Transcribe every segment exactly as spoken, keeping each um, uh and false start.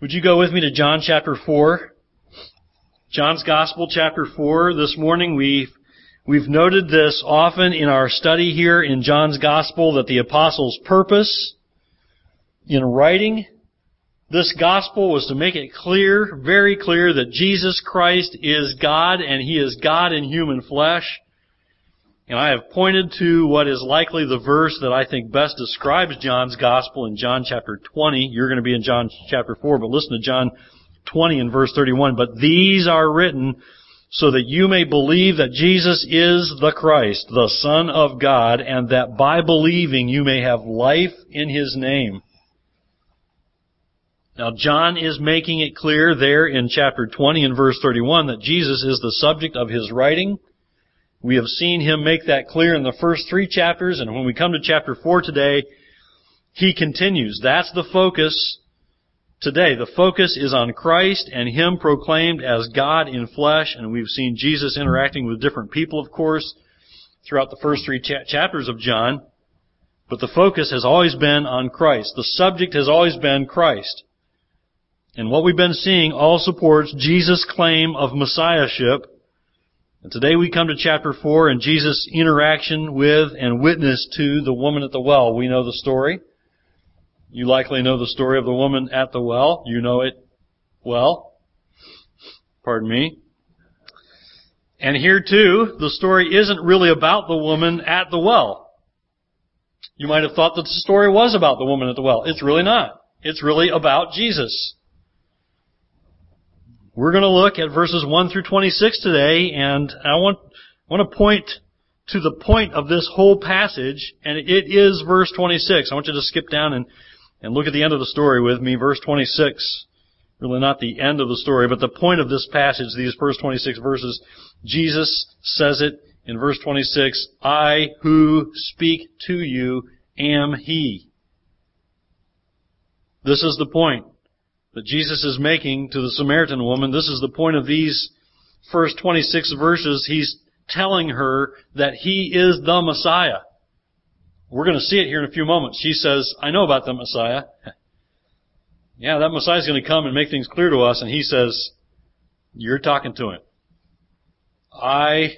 Would you go with me to John chapter four? John's Gospel chapter four. This morning we've, we've noted this often in our study here in John's Gospel, that the apostles' purpose in writing this Gospel was to make it clear, very clear, that Jesus Christ is God and He is God in human flesh. And I have pointed to what is likely the verse that I think best describes John's Gospel in John chapter twenty. You're going to be in John chapter four, but listen to John twenty and verse thirty-one. But these are written so that you may believe that Jesus is the Christ, the Son of God, and that by believing you may have life in His name. Now, John is making it clear there in chapter twenty and verse thirty-one that Jesus is the subject of his writing. We have seen him make that clear in the first three chapters, and when we come to chapter four today, he continues. That's the focus today. The focus is on Christ and him proclaimed as God in flesh, and we've seen Jesus interacting with different people, of course, throughout the first three cha- chapters of John, but the focus has always been on Christ. The subject has always been Christ. And what we've been seeing all supports Jesus' claim of messiahship. And today we come to chapter four and Jesus' interaction with and witness to the woman at the well. We know the story. You likely know the story of the woman at the well. You know it well. Pardon me. And here too, the story isn't really about the woman at the well. You might have thought that the story was about the woman at the well. It's really not. It's really about Jesus. We're going to look at verses one through twenty-six today, and I want, I want to point to the point of this whole passage, and it is verse twenty-six. I want you to skip down and, and look at the end of the story with me. Verse twenty-six, really not the end of the story, but the point of this passage, these first twenty-six verses, Jesus says it in verse twenty-six, I who speak to you am He. This is the point that Jesus is making to the Samaritan woman. This is the point of these first twenty-six verses. He's telling her that He is the Messiah. We're going to see it here in a few moments. She says, I know about the Messiah. Yeah, that Messiah's going to come and make things clear to us. And He says, you're talking to Him. I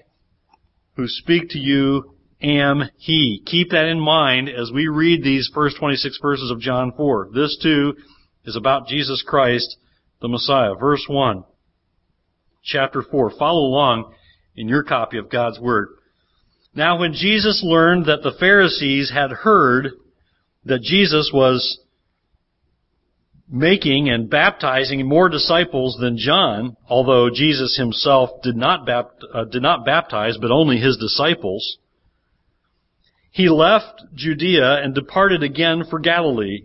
who speak to you am He. Keep that in mind as we read these first twenty-six verses of John four. This too is about Jesus Christ, the Messiah. Verse one, chapter four. Follow along in your copy of God's Word. Now when Jesus learned that the Pharisees had heard that Jesus was making and baptizing more disciples than John, although Jesus himself did not bapt- uh, did not baptize, but only his disciples, he left Judea and departed again for Galilee.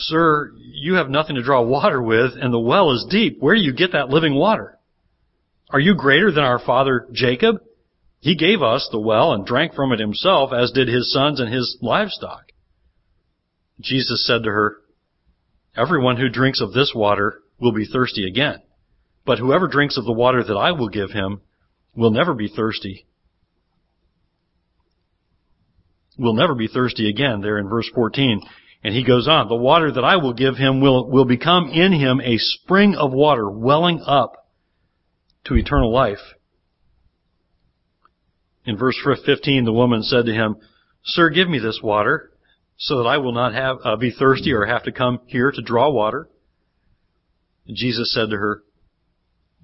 sir, you have nothing to draw water with, and the well is deep. Where do you get that living water? Are you greater than our father Jacob? He gave us the well and drank from it himself, as did his sons and his livestock. Jesus said to her, everyone who drinks of this water will be thirsty again, but whoever drinks of the water that I will give him will never be thirsty. Will never be thirsty again, there in verse fourteen. And he goes on, the water that I will give him will, will become in him a spring of water welling up to eternal life. In verse fifteen, the woman said to him, sir, give me this water so that I will not have uh, be thirsty or have to come here to draw water. And Jesus said to her,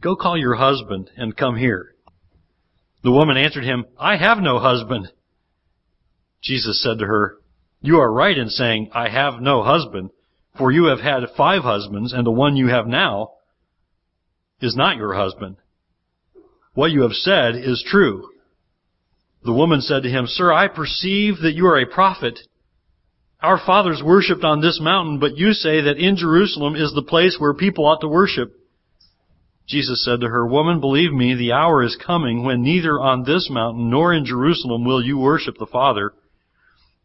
Go call your husband and come here. The woman answered him, I have no husband. Jesus said to her, You are right in saying, I have no husband, for you have had five husbands, and the one you have now is not your husband. What you have said is true. The woman said to him, Sir, I perceive that you are a prophet. Our fathers worshipped on this mountain, but you say that in Jerusalem is the place where people ought to worship. Jesus said to her, Woman, believe me, the hour is coming when neither on this mountain nor in Jerusalem will you worship the Father.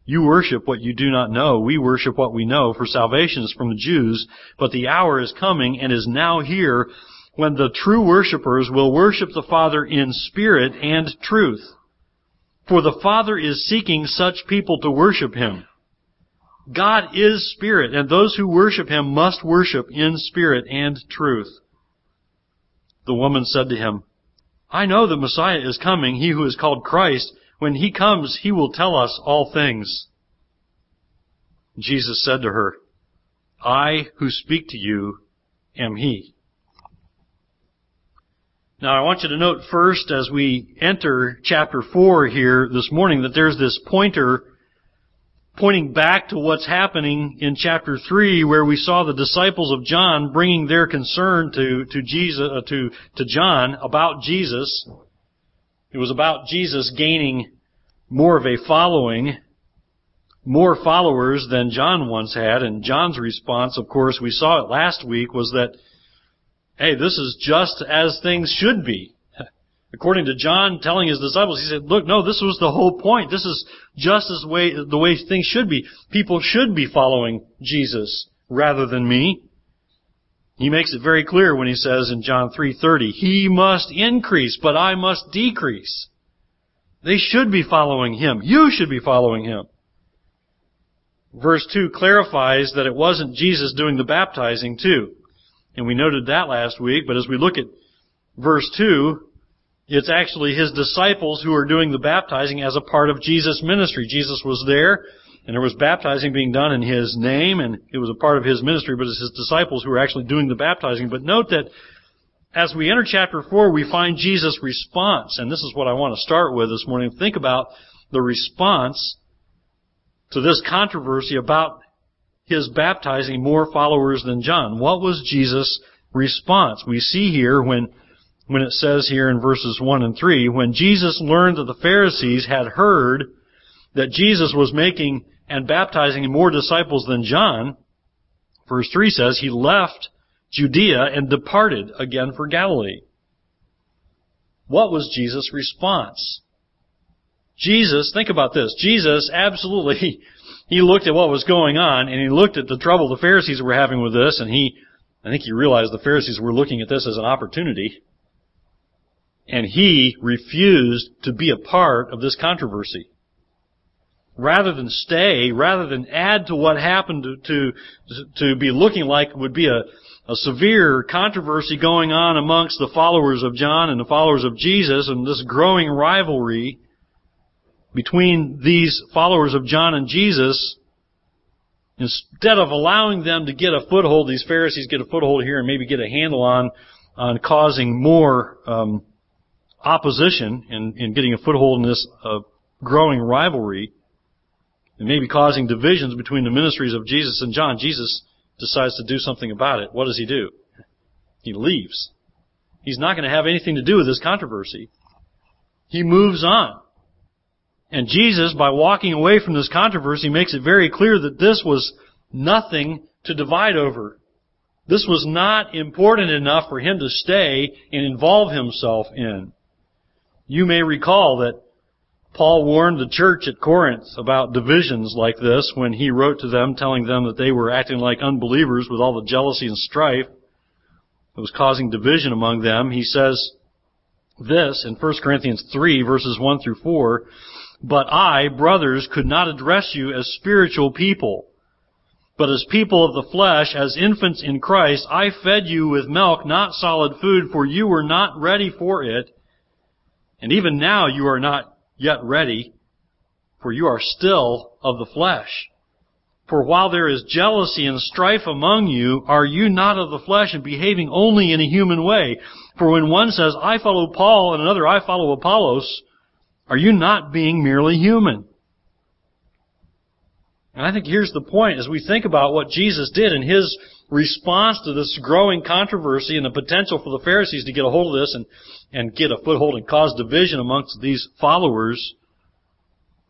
You worship what you do not know. We worship what we know, for salvation is from the Jews. But the hour is coming and is now here when the true worshipers will worship the Father in spirit and truth. For the Father is seeking such people to worship Him. God is spirit, and those who worship Him must worship in spirit and truth. The woman said to him, I know the Messiah is coming, he who is called Christ. When he comes, he will tell us all things. Jesus said to her, I who speak to you am he. Now I want you to note first, as we enter chapter four here this morning, that there's this pointer pointing back to what's happening in chapter three, where we saw the disciples of John bringing their concern to to Jesus uh, to to John about Jesus. It was about Jesus gaining more of a following, more followers than John once had. And John's response, of course, we saw it last week, was that, hey, this is just as things should be. According to John telling his disciples, he said, look, no, this was the whole point. This is just as way, the way things should be. People should be following Jesus rather than me. He makes it very clear when he says in John three thirty, He must increase, but I must decrease. They should be following Him. You should be following Him. Verse two clarifies that it wasn't Jesus doing the baptizing too. And we noted that last week, but as we look at verse two, it's actually his disciples who are doing the baptizing as a part of Jesus' ministry. Jesus was there, and there was baptizing being done in his name, and it was a part of his ministry, but it's his disciples who are actually doing the baptizing. But note that as we enter chapter four, we find Jesus' response, and this is what I want to start with this morning. Think about the response to this controversy about his baptizing more followers than John. What was Jesus' response? We see here when When it says here in verses one and three, when Jesus learned that the Pharisees had heard that Jesus was making and baptizing more disciples than John, verse three says, he left Judea and departed again for Galilee. What was Jesus' response? Jesus, think about this, Jesus absolutely, he looked at what was going on, and he looked at the trouble the Pharisees were having with this, and he, I think he realized the Pharisees were looking at this as an opportunity. And he refused to be a part of this controversy. Rather than stay, rather than add to what happened to to, to be looking like would be a, a severe controversy going on amongst the followers of John and the followers of Jesus, and this growing rivalry between these followers of John and Jesus, instead of allowing them to get a foothold, these Pharisees get a foothold here and maybe get a handle on on causing more um opposition and, and getting a foothold in this uh, growing rivalry and maybe causing divisions between the ministries of Jesus and John, Jesus decides to do something about it. What does he do? He leaves. He's not going to have anything to do with this controversy. He moves on. And Jesus, by walking away from this controversy, makes it very clear that this was nothing to divide over. This was not important enough for him to stay and involve himself in. You may recall that Paul warned the church at Corinth about divisions like this when he wrote to them, telling them that they were acting like unbelievers with all the jealousy and strife that was causing division among them. He says this in First Corinthians three, verses one through four, But I, brothers, could not address you as spiritual people, but as people of the flesh, as infants in Christ. I fed you with milk, not solid food, for you were not ready for it. And even now you are not yet ready, for you are still of the flesh. For while there is jealousy and strife among you, are you not of the flesh and behaving only in a human way? For when one says, I follow Paul, and another, I follow Apollos, are you not being merely human? And I think here's the point. As we think about what Jesus did and his response to this growing controversy and the potential for the Pharisees to get a hold of this and, and get a foothold and cause division amongst these followers,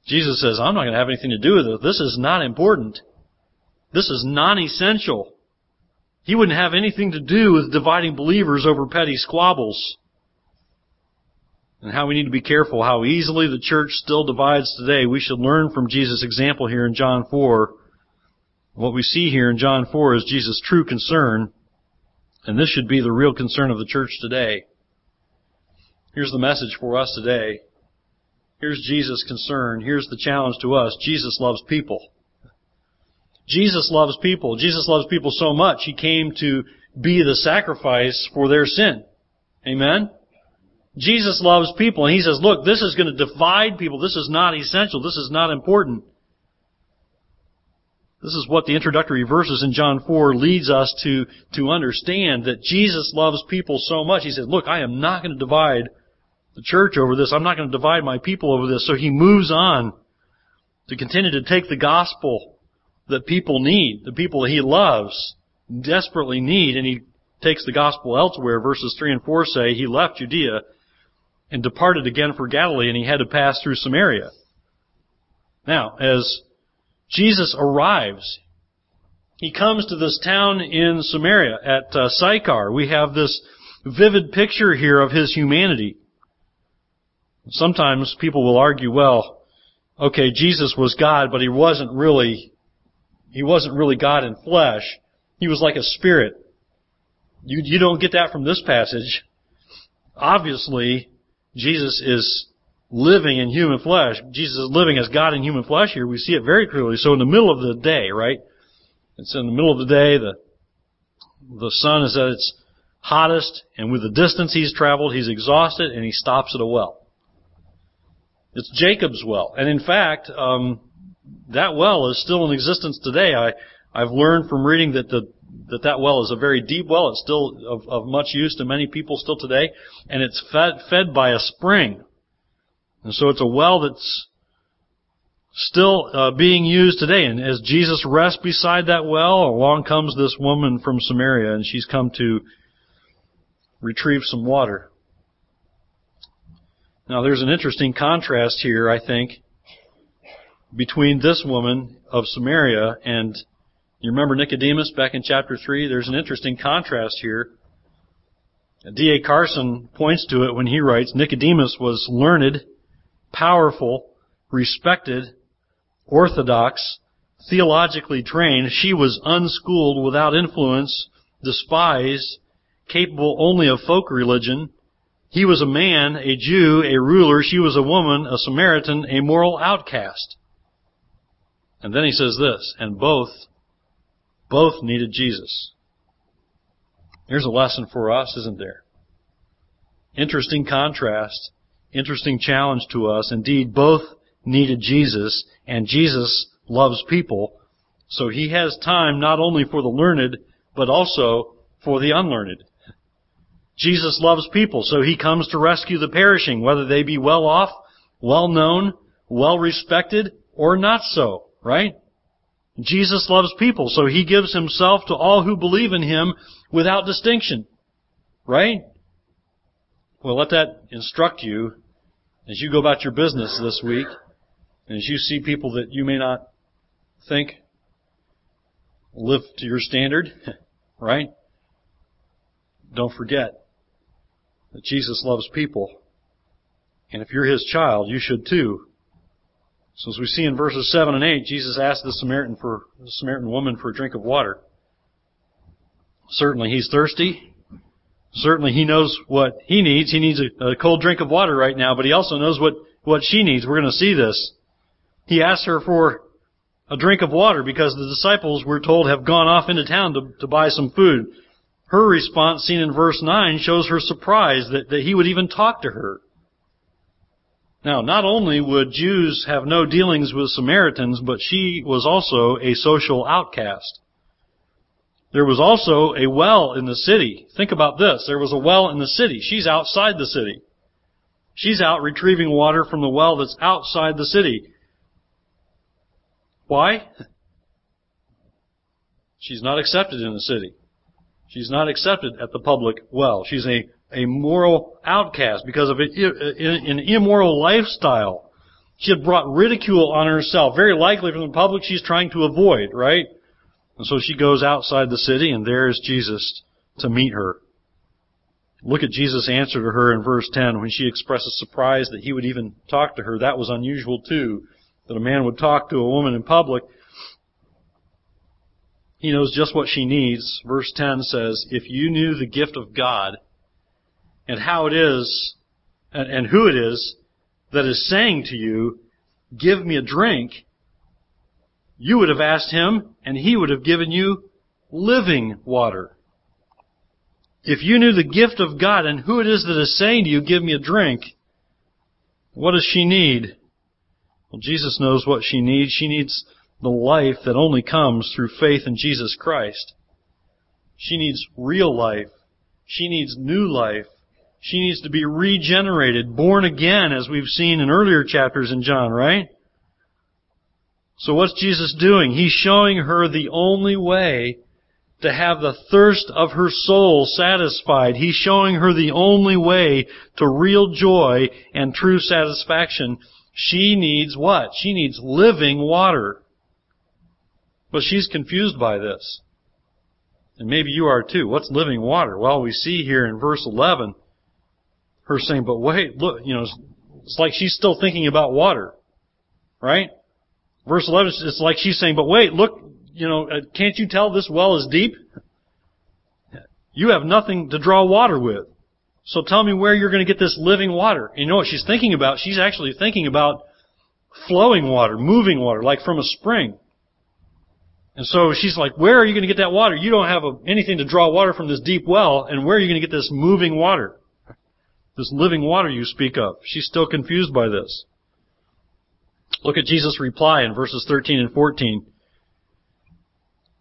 Jesus says, I'm not going to have anything to do with it. This is not important. This is non-essential. He wouldn't have anything to do with dividing believers over petty squabbles. And how we need to be careful how easily the church still divides today. We should learn from Jesus' example here in John four. What we see here in John four is Jesus' true concern, and this should be the real concern of the church today. Here's the message for us today. Here's Jesus' concern. Here's the challenge to us. Jesus loves people. Jesus loves people. Jesus loves people so much, He came to be the sacrifice for their sin. Amen? Jesus loves people, and He says, look, this is going to divide people. This is not essential. This is not important. This is what the introductory verses in John four leads us to, to understand, that Jesus loves people so much. He said, look, I am not going to divide the church over this. I'm not going to divide my people over this. So He moves on to continue to take the gospel that people need, the people that He loves, desperately need, and He takes the gospel elsewhere. Verses three and four say, He left Judea and departed again for Galilee, and He had to pass through Samaria. Now, as Jesus arrives, He comes to this town in Samaria at uh, Sychar. We have this vivid picture here of His humanity. Sometimes people will argue, well, okay, Jesus was God, but He wasn't really, He wasn't really God in flesh. He was like a spirit. You, you don't get that from this passage. Obviously, Jesus is living in human flesh. Jesus is living as God in human flesh here. We see it very clearly. So in the middle of the day, right? It's in the middle of the day. The, the sun is at its hottest, and with the distance He's traveled, He's exhausted, and He stops at a well. It's Jacob's well. And in fact, um, that well is still in existence today. I, I've learned from reading that the that that well is a very deep well. It's still of, of much use to many people still today, and it's fed, fed by a spring. And so it's a well that's still uh, being used today. And as Jesus rests beside that well, along comes this woman from Samaria, and she's come to retrieve some water. Now, there's an interesting contrast here, I think, between this woman of Samaria and, you remember Nicodemus back in chapter three? There's an interesting contrast here. D A Carson points to it when he writes, Nicodemus was learned, powerful, respected, orthodox, theologically trained. She was unschooled, without influence, despised, capable only of folk religion. He was a man, a Jew, a ruler. She was a woman, a Samaritan, a moral outcast. And then he says this, and both, both needed Jesus. There's a lesson for us, isn't there? Interesting contrast. Interesting challenge to us. Indeed, both needed Jesus, and Jesus loves people, so He has time not only for the learned, but also for the unlearned. Jesus loves people, so He comes to rescue the perishing, whether they be well off, well known, well respected, or not so, right? Jesus loves people, so He gives Himself to all who believe in Him without distinction, right? Well, let that instruct you as you go about your business this week, and as you see people that you may not think live to your standard, right? Don't forget that Jesus loves people, and if you're His child, you should too. So as we see in verses seven and eight, Jesus asked the Samaritan for the Samaritan woman for a drink of water. Certainly he's thirsty. Certainly he knows what he needs. He needs a, a cold drink of water right now, but he also knows what, what she needs. We're going to see this. He asked her for a drink of water because the disciples, we're told, have gone off into town to, to buy some food. Her response, seen in verse nine, shows her surprise that, that he would even talk to her. Now, not only would Jews have no dealings with Samaritans, but she was also a social outcast. There was also a well in the city. Think about this. There was a well in the city. She's outside the city. She's out retrieving water from the well that's outside the city. Why? She's not accepted in the city. She's not accepted at the public well. She's a a moral outcast because of an immoral lifestyle. She had brought ridicule on herself, very likely from the public she's trying to avoid, right? And so she goes outside the city, and there is Jesus to meet her. Look at Jesus' answer to her in verse ten when she expresses surprise that he would even talk to her. That was unusual too, that a man would talk to a woman in public. He knows just what she needs. Verse ten says, "If you knew the gift of God, and how it is, and, and who it is that is saying to you, 'Give me a drink,' you would have asked him, and he would have given you living water." If you knew the gift of God and who it is that is saying to you, "Give me a drink," what does she need? Well, Jesus knows what she needs. She needs the life that only comes through faith in Jesus Christ. She needs real life. She needs new life. She needs to be regenerated, born again, as we've seen in earlier chapters in John, right? So what's Jesus doing? He's showing her the only way to have the thirst of her soul satisfied. He's showing her the only way to real joy and true satisfaction. She needs what? She needs living water. But she's confused by this. And maybe you are too. What's living water? Well, we see here in verse eleven, her saying, but wait, look, you know, it's like she's still thinking about water, right? Verse eleven, it's like she's saying, but wait, look, you know, can't you tell this well is deep? You have nothing to draw water with. So tell me where you're going to get this living water. You know what she's thinking about? She's actually thinking about flowing water, moving water, like from a spring. And so she's like, where are you going to get that water? You don't have a, anything to draw water from this deep well, and where are you going to get this moving water? This living water you speak of. She's still confused by this. Look at Jesus' reply in verses thirteen and fourteen.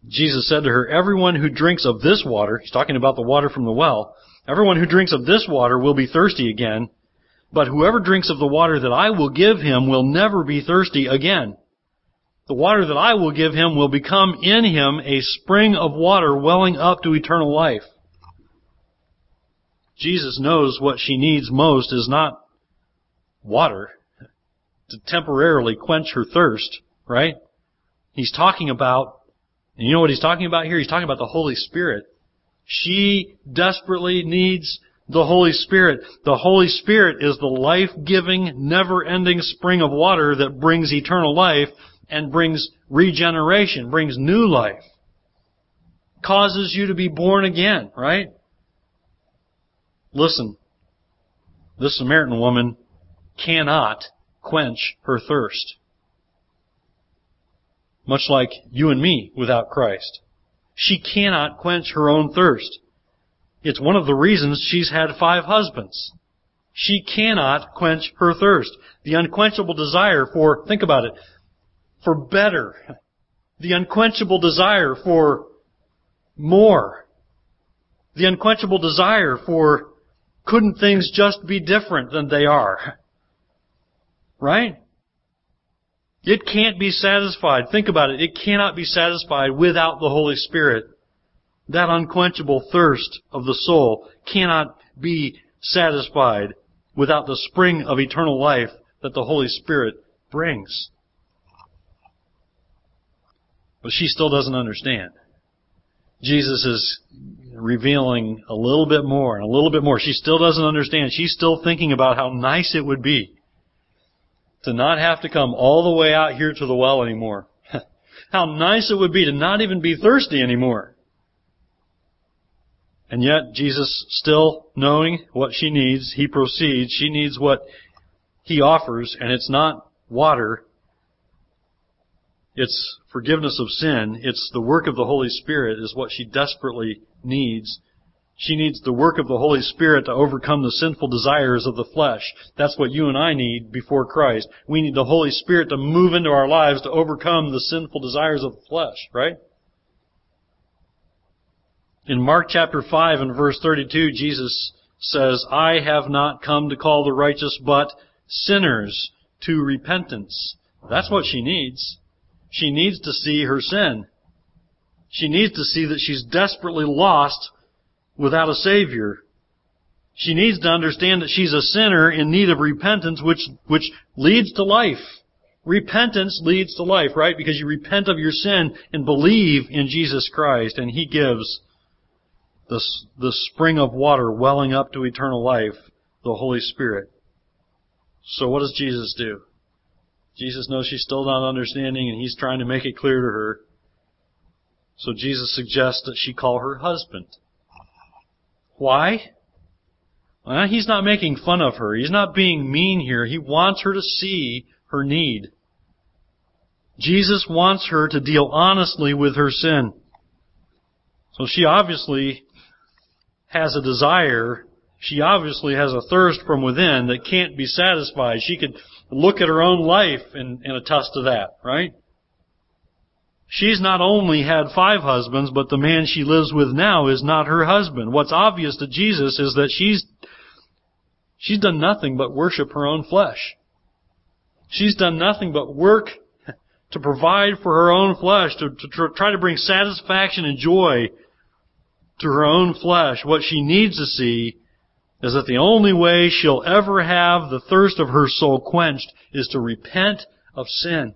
Jesus said to her, "Everyone who drinks of this water," he's talking about the water from the well, "everyone who drinks of this water will be thirsty again, but whoever drinks of the water that I will give him will never be thirsty again. The water that I will give him will become in him a spring of water welling up to eternal life." Jesus knows what she needs most is not water to temporarily quench her thirst, right? He's talking about, and you know what he's talking about here? He's talking about the Holy Spirit. She desperately needs the Holy Spirit. The Holy Spirit is the life-giving, never-ending spring of water that brings eternal life and brings regeneration, brings new life, causes you to be born again, right? Listen, this Samaritan woman cannot quench her thirst. Much like you and me without Christ. She cannot quench her own thirst. It's one of the reasons she's had five husbands. She cannot quench her thirst. The unquenchable desire for, think about it, for better. The unquenchable desire for more. The unquenchable desire for, couldn't things just be different than they are? Right? It can't be satisfied. Think about it. It cannot be satisfied without the Holy Spirit. That unquenchable thirst of the soul cannot be satisfied without the spring of eternal life that the Holy Spirit brings. But she still doesn't understand. Jesus is revealing a little bit more and a little bit more. She still doesn't understand. She's still thinking about how nice it would be to not have to come all the way out here to the well anymore. How nice it would be to not even be thirsty anymore. And yet, Jesus, still knowing what she needs, he proceeds. She needs what he offers, and it's not water. It's forgiveness of sin. It's the work of the Holy Spirit is what she desperately needs. She needs the work of the Holy Spirit to overcome the sinful desires of the flesh. That's what you and I need before Christ. We need the Holy Spirit to move into our lives to overcome the sinful desires of the flesh, right? In Mark chapter five and verse thirty-two, Jesus says, I have not come to call the righteous, but sinners to repentance. That's what she needs. She needs to see her sin. She needs to see that she's desperately lost without a Savior. She needs to understand that she's a sinner in need of repentance, which which leads to life. Repentance leads to life, right? Because you repent of your sin and believe in Jesus Christ, and He gives the, the spring of water welling up to eternal life, the Holy Spirit. So what does Jesus do? Jesus knows she's still not understanding, and He's trying to make it clear to her. So Jesus suggests that she call her husband. Why? Well, He's not making fun of her. He's not being mean here. He wants her to see her need. Jesus wants her to deal honestly with her sin. So she obviously has a desire. She obviously has a thirst from within that can't be satisfied. She could look at her own life and, and attest to that, right? She's not only had five husbands, but the man she lives with now is not her husband. What's obvious to Jesus is that she's she's done nothing but worship her own flesh. She's done nothing but work to provide for her own flesh, to, to, to try to bring satisfaction and joy to her own flesh. What she needs to see is that the only way she'll ever have the thirst of her soul quenched is to repent of sin.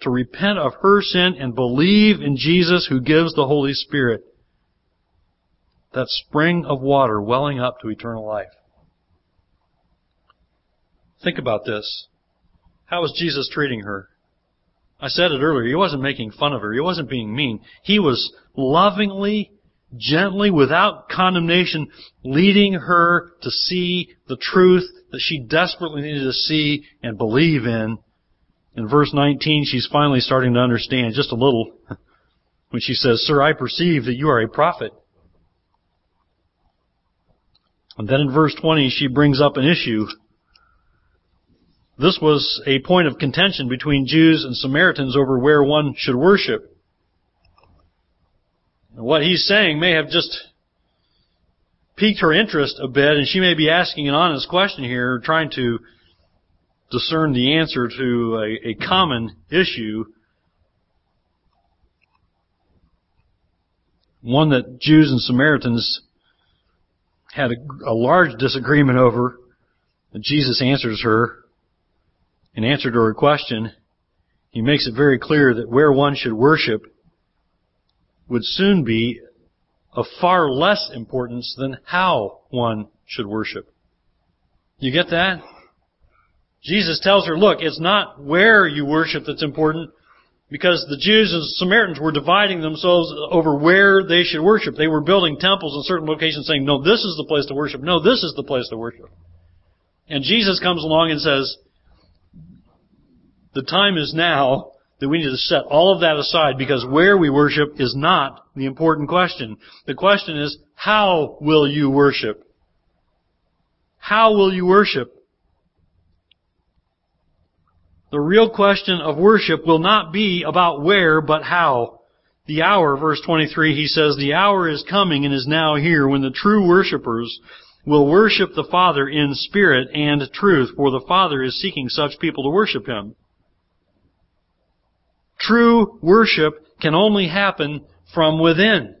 To repent of her sin and believe in Jesus who gives the Holy Spirit. That spring of water welling up to eternal life. Think about this. How was Jesus treating her? I said it earlier. He wasn't making fun of her. He wasn't being mean. He was lovingly, gently, without condemnation, leading her to see the truth that she desperately needed to see and believe in. In verse nineteen, she's finally starting to understand just a little when she says, Sir, I perceive that you are a prophet. And then in verse twenty, she brings up an issue. This was a point of contention between Jews and Samaritans over where one should worship. And what he's saying may have just piqued her interest a bit, and she may be asking an honest question here, trying to discern the answer to a, a common issue, one that Jews and Samaritans had a, a large disagreement over. Jesus answers her in answer to her question. He makes it very clear that where one should worship would soon be of far less importance than how one should worship. You get that? Jesus tells her, look, it's not where you worship that's important, because the Jews and Samaritans were dividing themselves over where they should worship. They were building temples in certain locations saying, no, this is the place to worship. No, this is the place to worship. And Jesus comes along and says, the time is now that we need to set all of that aside, because where we worship is not the important question. The question is, how will you worship? How will you worship? The real question of worship will not be about where, but how. The hour, verse twenty-three, he says, the hour is coming and is now here when the true worshipers will worship the Father in spirit and truth, for the Father is seeking such people to worship Him. True worship can only happen from within,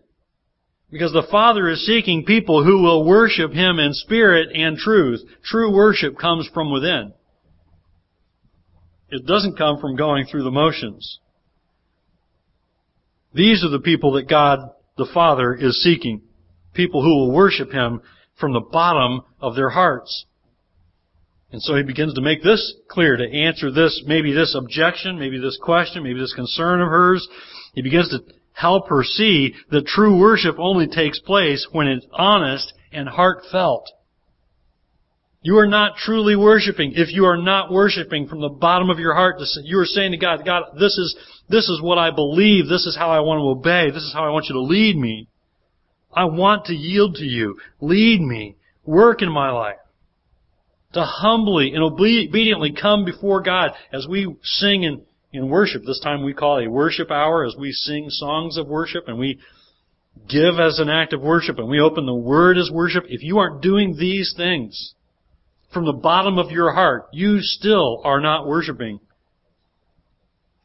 because the Father is seeking people who will worship Him in spirit and truth. True worship comes from within. It doesn't come from going through the motions. These are the people that God the Father is seeking, people who will worship Him from the bottom of their hearts. And so He begins to make this clear, to answer this, maybe this objection, maybe this question, maybe this concern of hers. He begins to help her see that true worship only takes place when it's honest and heartfelt. You are not truly worshiping if you are not worshiping from the bottom of your heart. You are saying to God, God, this is, this is what I believe. This is how I want to obey. This is how I want you to lead me. I want to yield to you. Lead me. Work in my life. To humbly and obediently come before God as we sing in, in worship. This time we call it a worship hour, as we sing songs of worship and we give as an act of worship and we open the Word as worship. If you aren't doing these things from the bottom of your heart, you still are not worshiping.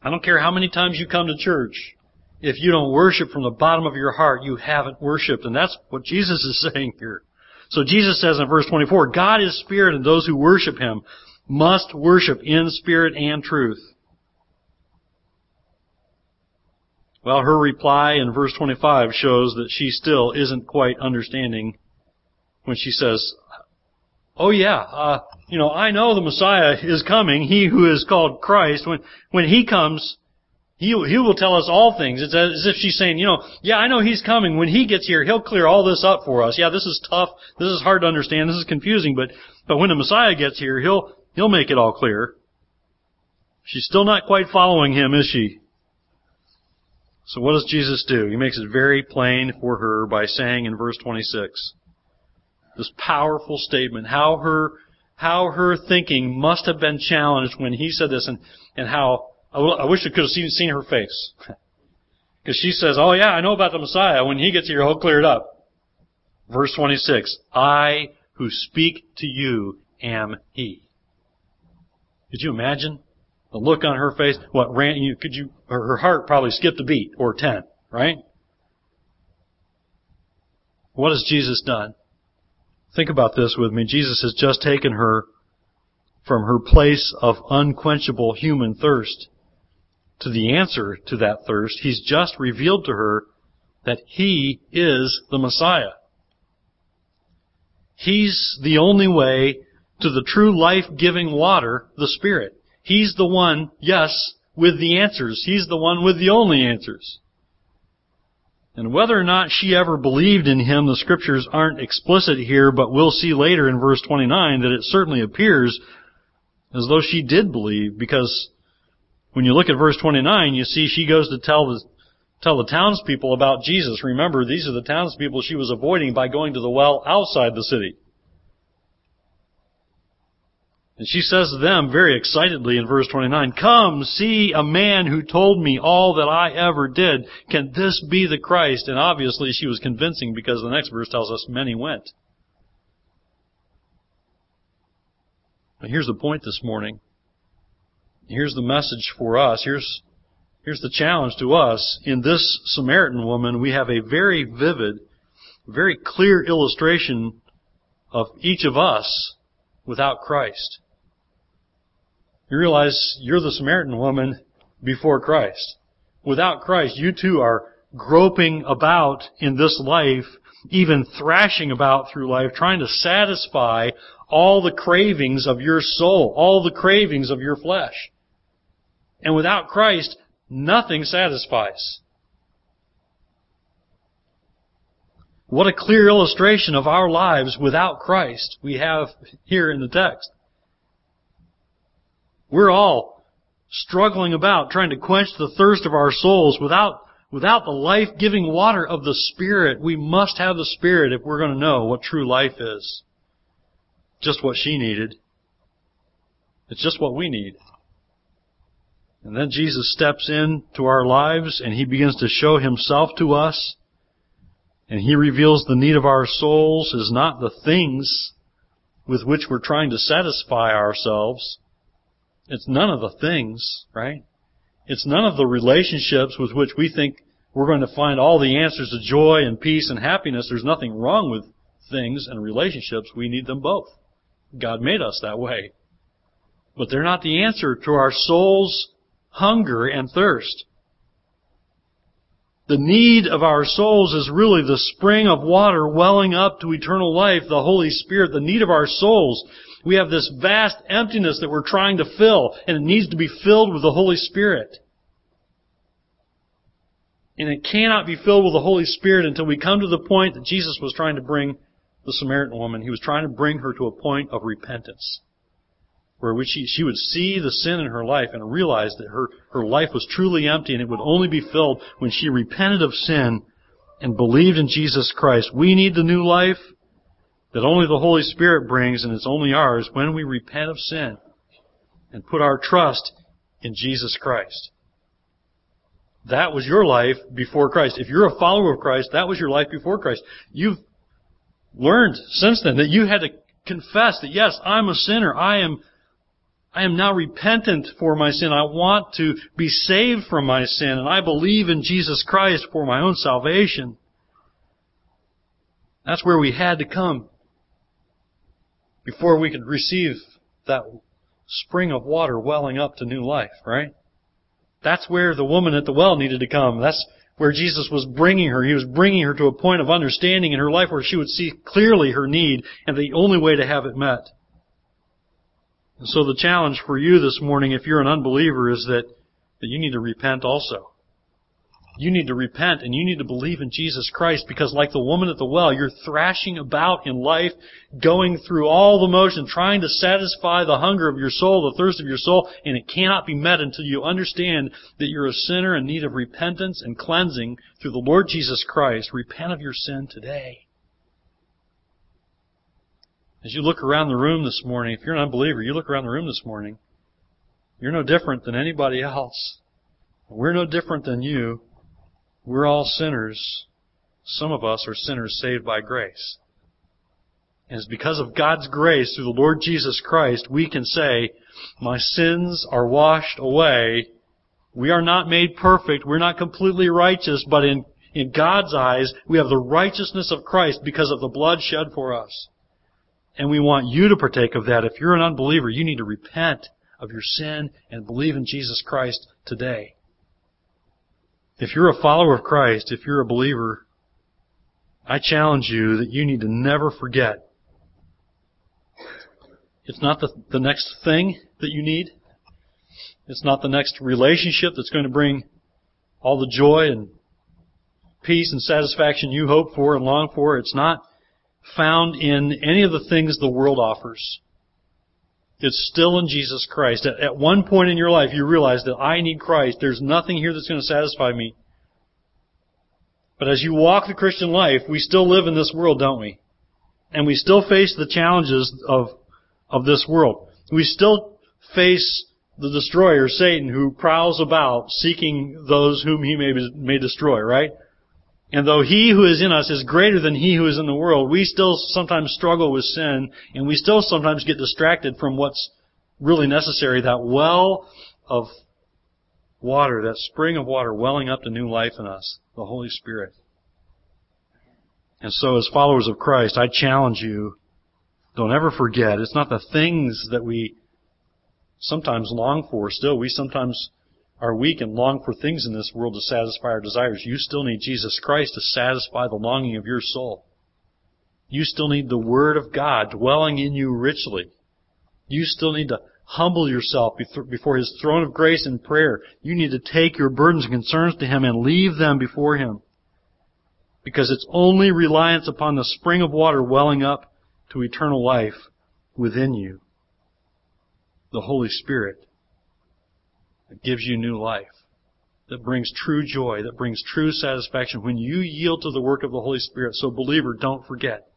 I don't care how many times you come to church. If you don't worship from the bottom of your heart, you haven't worshiped. And that's what Jesus is saying here. So Jesus says in verse twenty-four, God is spirit, and those who worship him must worship in spirit and truth. Well, her reply in verse twenty-five shows that she still isn't quite understanding when she says, oh yeah, uh, you know, I know the Messiah is coming, he who is called Christ. When, when he comes, he, he will tell us all things. It's as if she's saying, you know, yeah, I know he's coming. When he gets here, he'll clear all this up for us. Yeah, this is tough. This is hard to understand. This is confusing. But, but when the Messiah gets here, he'll, he'll make it all clear. She's still not quite following him, is she? So what does Jesus do? He makes it very plain for her by saying in verse twenty-six, this powerful statement, how her, how her thinking must have been challenged when he said this, and, and how, I wish I could have seen, seen her face. Because she says, oh yeah, I know about the Messiah. When he gets here, he'll clear it up. Verse twenty-six, I who speak to you am he. Could you imagine the look on her face? What ran, you, could you, her heart probably skipped a beat or ten, right? What has Jesus done? Think about this with me. Jesus has just taken her from her place of unquenchable human thirst to the answer to that thirst. He's just revealed to her that he is the Messiah. He's the only way to the true life-giving water, the Spirit. He's the one, yes, with the answers. He's the one with the only answers. And whether or not she ever believed in him, the scriptures aren't explicit here, but we'll see later in verse twenty-nine that it certainly appears as though she did believe, because when you look at verse twenty-nine, you see she goes to tell the, tell the townspeople about Jesus. Remember, these are the townspeople she was avoiding by going to the well outside the city. And she says to them very excitedly in verse twenty-nine, come, see a man who told me all that I ever did. Can this be the Christ? And obviously she was convincing, because the next verse tells us many went. But here's the point this morning. Here's the message for us. Here's, here's the challenge to us. In this Samaritan woman, we have a very vivid, very clear illustration of each of us without Christ. You realize you're the Samaritan woman before Christ. Without Christ, you too are groping about in this life, even thrashing about through life, trying to satisfy all the cravings of your soul, all the cravings of your flesh. And without Christ, nothing satisfies. What a clear illustration of our lives without Christ we have here in the text. We're all struggling about, trying to quench the thirst of our souls without, without the life-giving water of the Spirit. We must have the Spirit if we're going to know what true life is. Just what she needed. It's just what we need. And then Jesus steps into our lives and he begins to show himself to us. And he reveals the need of our souls is not the things with which we're trying to satisfy ourselves. It's none of the things, right? It's none of the relationships with which we think we're going to find all the answers to joy and peace and happiness. There's nothing wrong with things and relationships. We need them both. God made us that way. But they're not the answer to our soul's hunger and thirst. The need of our souls is really the spring of water welling up to eternal life, the Holy Spirit, the need of our souls. We have this vast emptiness that we're trying to fill, and it needs to be filled with the Holy Spirit. And it cannot be filled with the Holy Spirit until we come to the point that Jesus was trying to bring the Samaritan woman. He was trying to bring her to a point of repentance, where she, she would see the sin in her life and realize that her, her life was truly empty, and it would only be filled when she repented of sin and believed in Jesus Christ. We need the new life that only the Holy Spirit brings, and it's only ours when we repent of sin and put our trust in Jesus Christ. That was your life before Christ. If you're a follower of Christ, that was your life before Christ. You've learned since then that you had to confess that, yes, I'm a sinner. I am I am now repentant for my sin. I want to be saved from my sin, and I believe in Jesus Christ for my own salvation. That's where we had to come before we could receive that spring of water welling up to new life, right? That's where the woman at the well needed to come. That's where Jesus was bringing her. He was bringing her to a point of understanding in her life where she would see clearly her need and the only way to have it met. And so the challenge for you this morning, if you're an unbeliever, is that, that you need to repent also. You need to repent and you need to believe in Jesus Christ, because like the woman at the well, you're thrashing about in life, going through all the motion, trying to satisfy the hunger of your soul, the thirst of your soul, and it cannot be met until you understand that you're a sinner in need of repentance and cleansing through the Lord Jesus Christ. Repent of your sin today. As you look around the room this morning, if you're an unbeliever, you look around the room this morning, you're no different than anybody else. We're no different than you. We're all sinners. Some of us are sinners saved by grace. And it's because of God's grace through the Lord Jesus Christ we can say, my sins are washed away. We are not made perfect. We're not completely righteous, but in, in God's eyes we have the righteousness of Christ because of the blood shed for us. And we want you to partake of that. If you're an unbeliever, you need to repent of your sin and believe in Jesus Christ today. If you're a follower of Christ, if you're a believer, I challenge you that you need to never forget. It's not the, the next thing that you need. It's not the next relationship that's going to bring all the joy and peace and satisfaction you hope for and long for. It's not found in any of the things the world offers. It's still in Jesus Christ. At, at one point in your life, you realize that I need Christ. There's nothing here that's going to satisfy me. But as you walk the Christian life, we still live in this world, don't we? And we still face the challenges of, of this world. We still face the destroyer, Satan, who prowls about seeking those whom he may, may destroy, right? And though he who is in us is greater than he who is in the world, we still sometimes struggle with sin, and we still sometimes get distracted from what's really necessary, that well of water, that spring of water welling up to new life in us, the Holy Spirit. And so as followers of Christ, I challenge you, don't ever forget, it's not the things that we sometimes long for still. We sometimes are weak and long for things in this world to satisfy our desires. You still need Jesus Christ to satisfy the longing of your soul. You still need the Word of God dwelling in you richly. You still need to humble yourself before His throne of grace in prayer. You need to take your burdens and concerns to Him and leave them before Him. Because it's only reliance upon the spring of water welling up to eternal life within you, the Holy Spirit, that gives you new life, that brings true joy, that brings true satisfaction when you yield to the work of the Holy Spirit. So, believer, don't forget.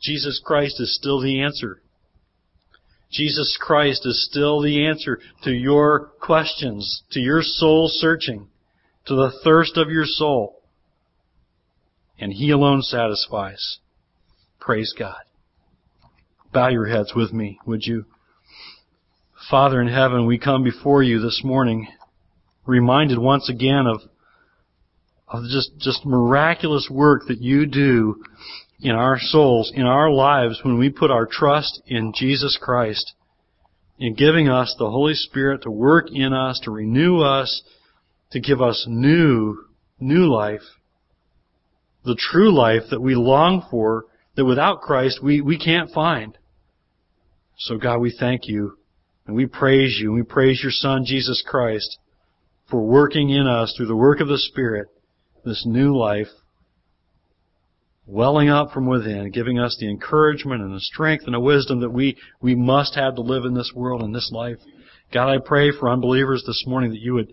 Jesus Christ is still the answer. Jesus Christ is still the answer to your questions, to your soul searching, to the thirst of your soul. And He alone satisfies. Praise God. Bow your heads with me, would you? Father in heaven, we come before you this morning, reminded once again of, of just, just miraculous work that you do in our souls, in our lives, when we put our trust in Jesus Christ, in giving us the Holy Spirit to work in us, to renew us, to give us new, new life, the true life that we long for, that without Christ we, we can't find. So God, we thank you. And we praise you, and we praise your Son, Jesus Christ, for working in us through the work of the Spirit, this new life, welling up from within, giving us the encouragement and the strength and the wisdom that we, we must have to live in this world and this life. God, I pray for unbelievers this morning that you would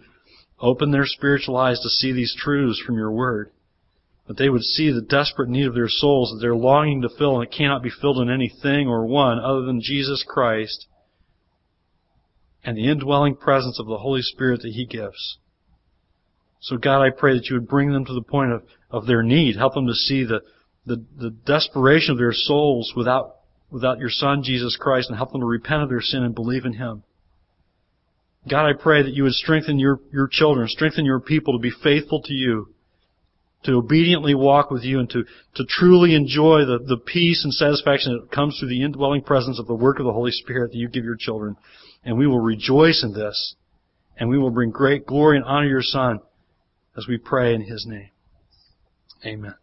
open their spiritual eyes to see these truths from your Word, But they would see the desperate need of their souls that they're longing to fill, and it cannot be filled in anything or one other than Jesus Christ and the indwelling presence of the Holy Spirit that He gives. So God, I pray that You would bring them to the point of, of their need. Help them to see the, the, the desperation of their souls without without Your Son, Jesus Christ, and help them to repent of their sin and believe in Him. God, I pray that You would strengthen Your, your children, strengthen Your people to be faithful to You, to obediently walk with You, and to, to truly enjoy the, the peace and satisfaction that comes through the indwelling presence of the work of the Holy Spirit that You give Your children. And we will rejoice in this, and we will bring great glory and honor Your Son as we pray in His name. Amen.